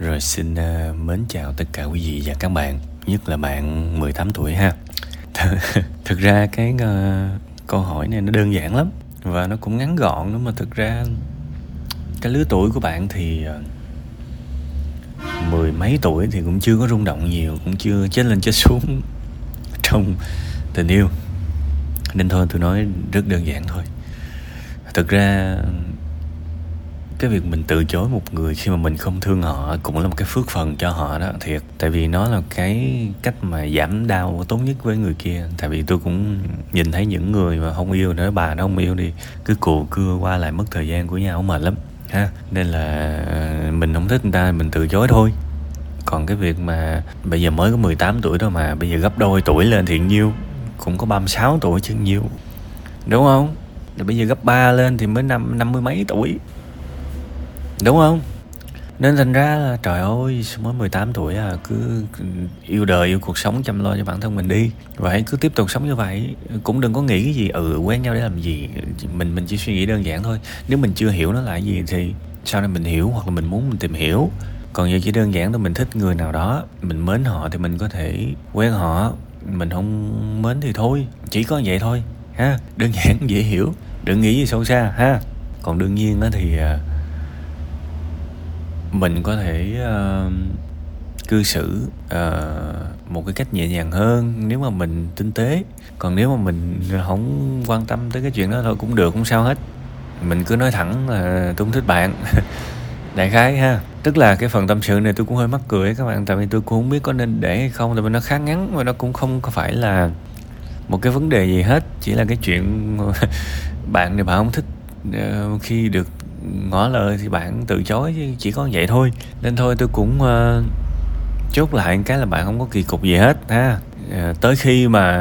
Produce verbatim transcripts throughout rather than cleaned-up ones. Rồi xin uh, mến chào tất cả quý vị và các bạn, nhất là bạn mười tám tuổi ha. Thực ra cái uh, câu hỏi này nó đơn giản lắm và nó cũng ngắn gọn nữa, mà thực ra cái lứa tuổi của bạn thì uh, mười mấy tuổi thì cũng chưa có rung động nhiều, cũng chưa chết lên chết xuống trong tình yêu. Nên thôi tôi nói rất đơn giản thôi. Thực ra cái việc mình từ chối một người khi mà mình không thương họ cũng là một cái phước phần cho họ đó, thiệt. Tại vì nó là cái cách mà giảm đau tốt nhất với người kia. Tại vì tôi cũng nhìn thấy những người mà không yêu, nói bà nó không yêu đi, cứ cù cưa qua lại mất thời gian của nhau mệt lắm ha. Nên là mình không thích người ta, mình từ chối thôi. Còn cái việc mà bây giờ mới có mười tám tuổi đó mà bây giờ gấp đôi tuổi lên thì nhiêu, cũng có ba mươi sáu tuổi chứ nhiêu, đúng không? Rồi bây giờ gấp ba lên thì mới năm, năm mươi mấy tuổi, đúng không? Nên thành ra là trời ơi, mới mười tám tuổi à, cứ yêu đời, yêu cuộc sống, chăm lo cho bản thân mình đi. Và hãy cứ tiếp tục sống như vậy. Cũng đừng có nghĩ cái gì, ừ quen nhau để làm gì. Mình mình chỉ suy nghĩ đơn giản thôi. Nếu mình chưa hiểu nó là gì thì sau này mình hiểu, hoặc là mình muốn mình tìm hiểu. Còn giờ chỉ đơn giản thôi, mình thích người nào đó, mình mến họ thì mình có thể quen họ, mình không mến thì thôi. Chỉ có vậy thôi ha. Đơn giản, dễ hiểu, đừng nghĩ gì sâu xa ha. Còn đương nhiên á thì mình có thể uh, cư xử uh, một cái cách nhẹ nhàng hơn nếu mà mình tinh tế. Còn nếu mà mình không quan tâm tới cái chuyện đó thôi cũng được, không sao hết. Mình cứ nói thẳng là tôi không thích bạn. Đại khái ha. Tức là cái phần tâm sự này tôi cũng hơi mắc cười các bạn. Tại vì tôi cũng không biết có nên để hay không. Tại vì nó khá ngắn và nó cũng không phải là một cái vấn đề gì hết. Chỉ là cái chuyện bạn này bạn không thích, uh, khi được ngỏ lời thì bạn từ chối, chứ chỉ có vậy thôi. Nên thôi tôi cũng uh, chốt lại cái là bạn không có kỳ cục gì hết ha. Uh, tới khi mà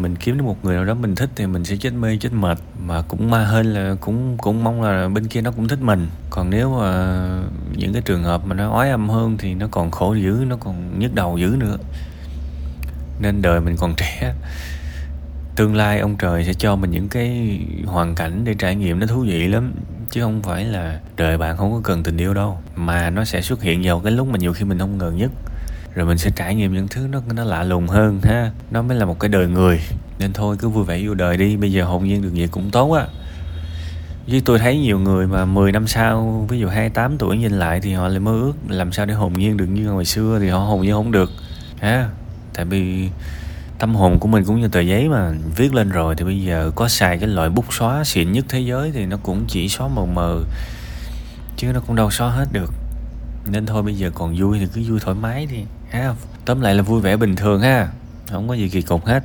mình kiếm được một người nào đó mình thích thì mình sẽ chết mê chết mệt, mà cũng ma hên là cũng cũng mong là bên kia nó cũng thích mình. Còn nếu mà uh, những cái trường hợp mà nó ói âm hơn thì nó còn khổ dữ, nó còn nhức đầu dữ nữa. Nên đời mình còn trẻ, tương lai ông trời sẽ cho mình những cái hoàn cảnh để trải nghiệm nó thú vị lắm. Chứ không phải là đời bạn không có cần tình yêu đâu, mà nó sẽ xuất hiện vào cái lúc mà nhiều khi mình không ngờ nhất. Rồi mình sẽ trải nghiệm những thứ nó, nó lạ lùng hơn ha. Nó mới là một cái đời người. Nên thôi cứ vui vẻ yêu đời đi. Bây giờ hồn nhiên được vậy cũng tốt á. Chứ tôi thấy nhiều người mà mười năm sau, ví dụ hai mươi tám tuổi nhìn lại thì họ lại mơ ước làm sao để hồn nhiên được như hồi xưa. Thì họ hồn nhiên không được ha. Tại vì tâm hồn của mình cũng như tờ giấy mà, viết lên rồi thì bây giờ có xài cái loại bút xóa xịn nhất thế giới thì nó cũng chỉ xóa mờ mờ, chứ nó cũng đâu xóa hết được. Nên thôi bây giờ còn vui thì cứ vui thoải mái đi ha. Tóm lại là vui vẻ bình thường ha, không có gì kỳ cục hết.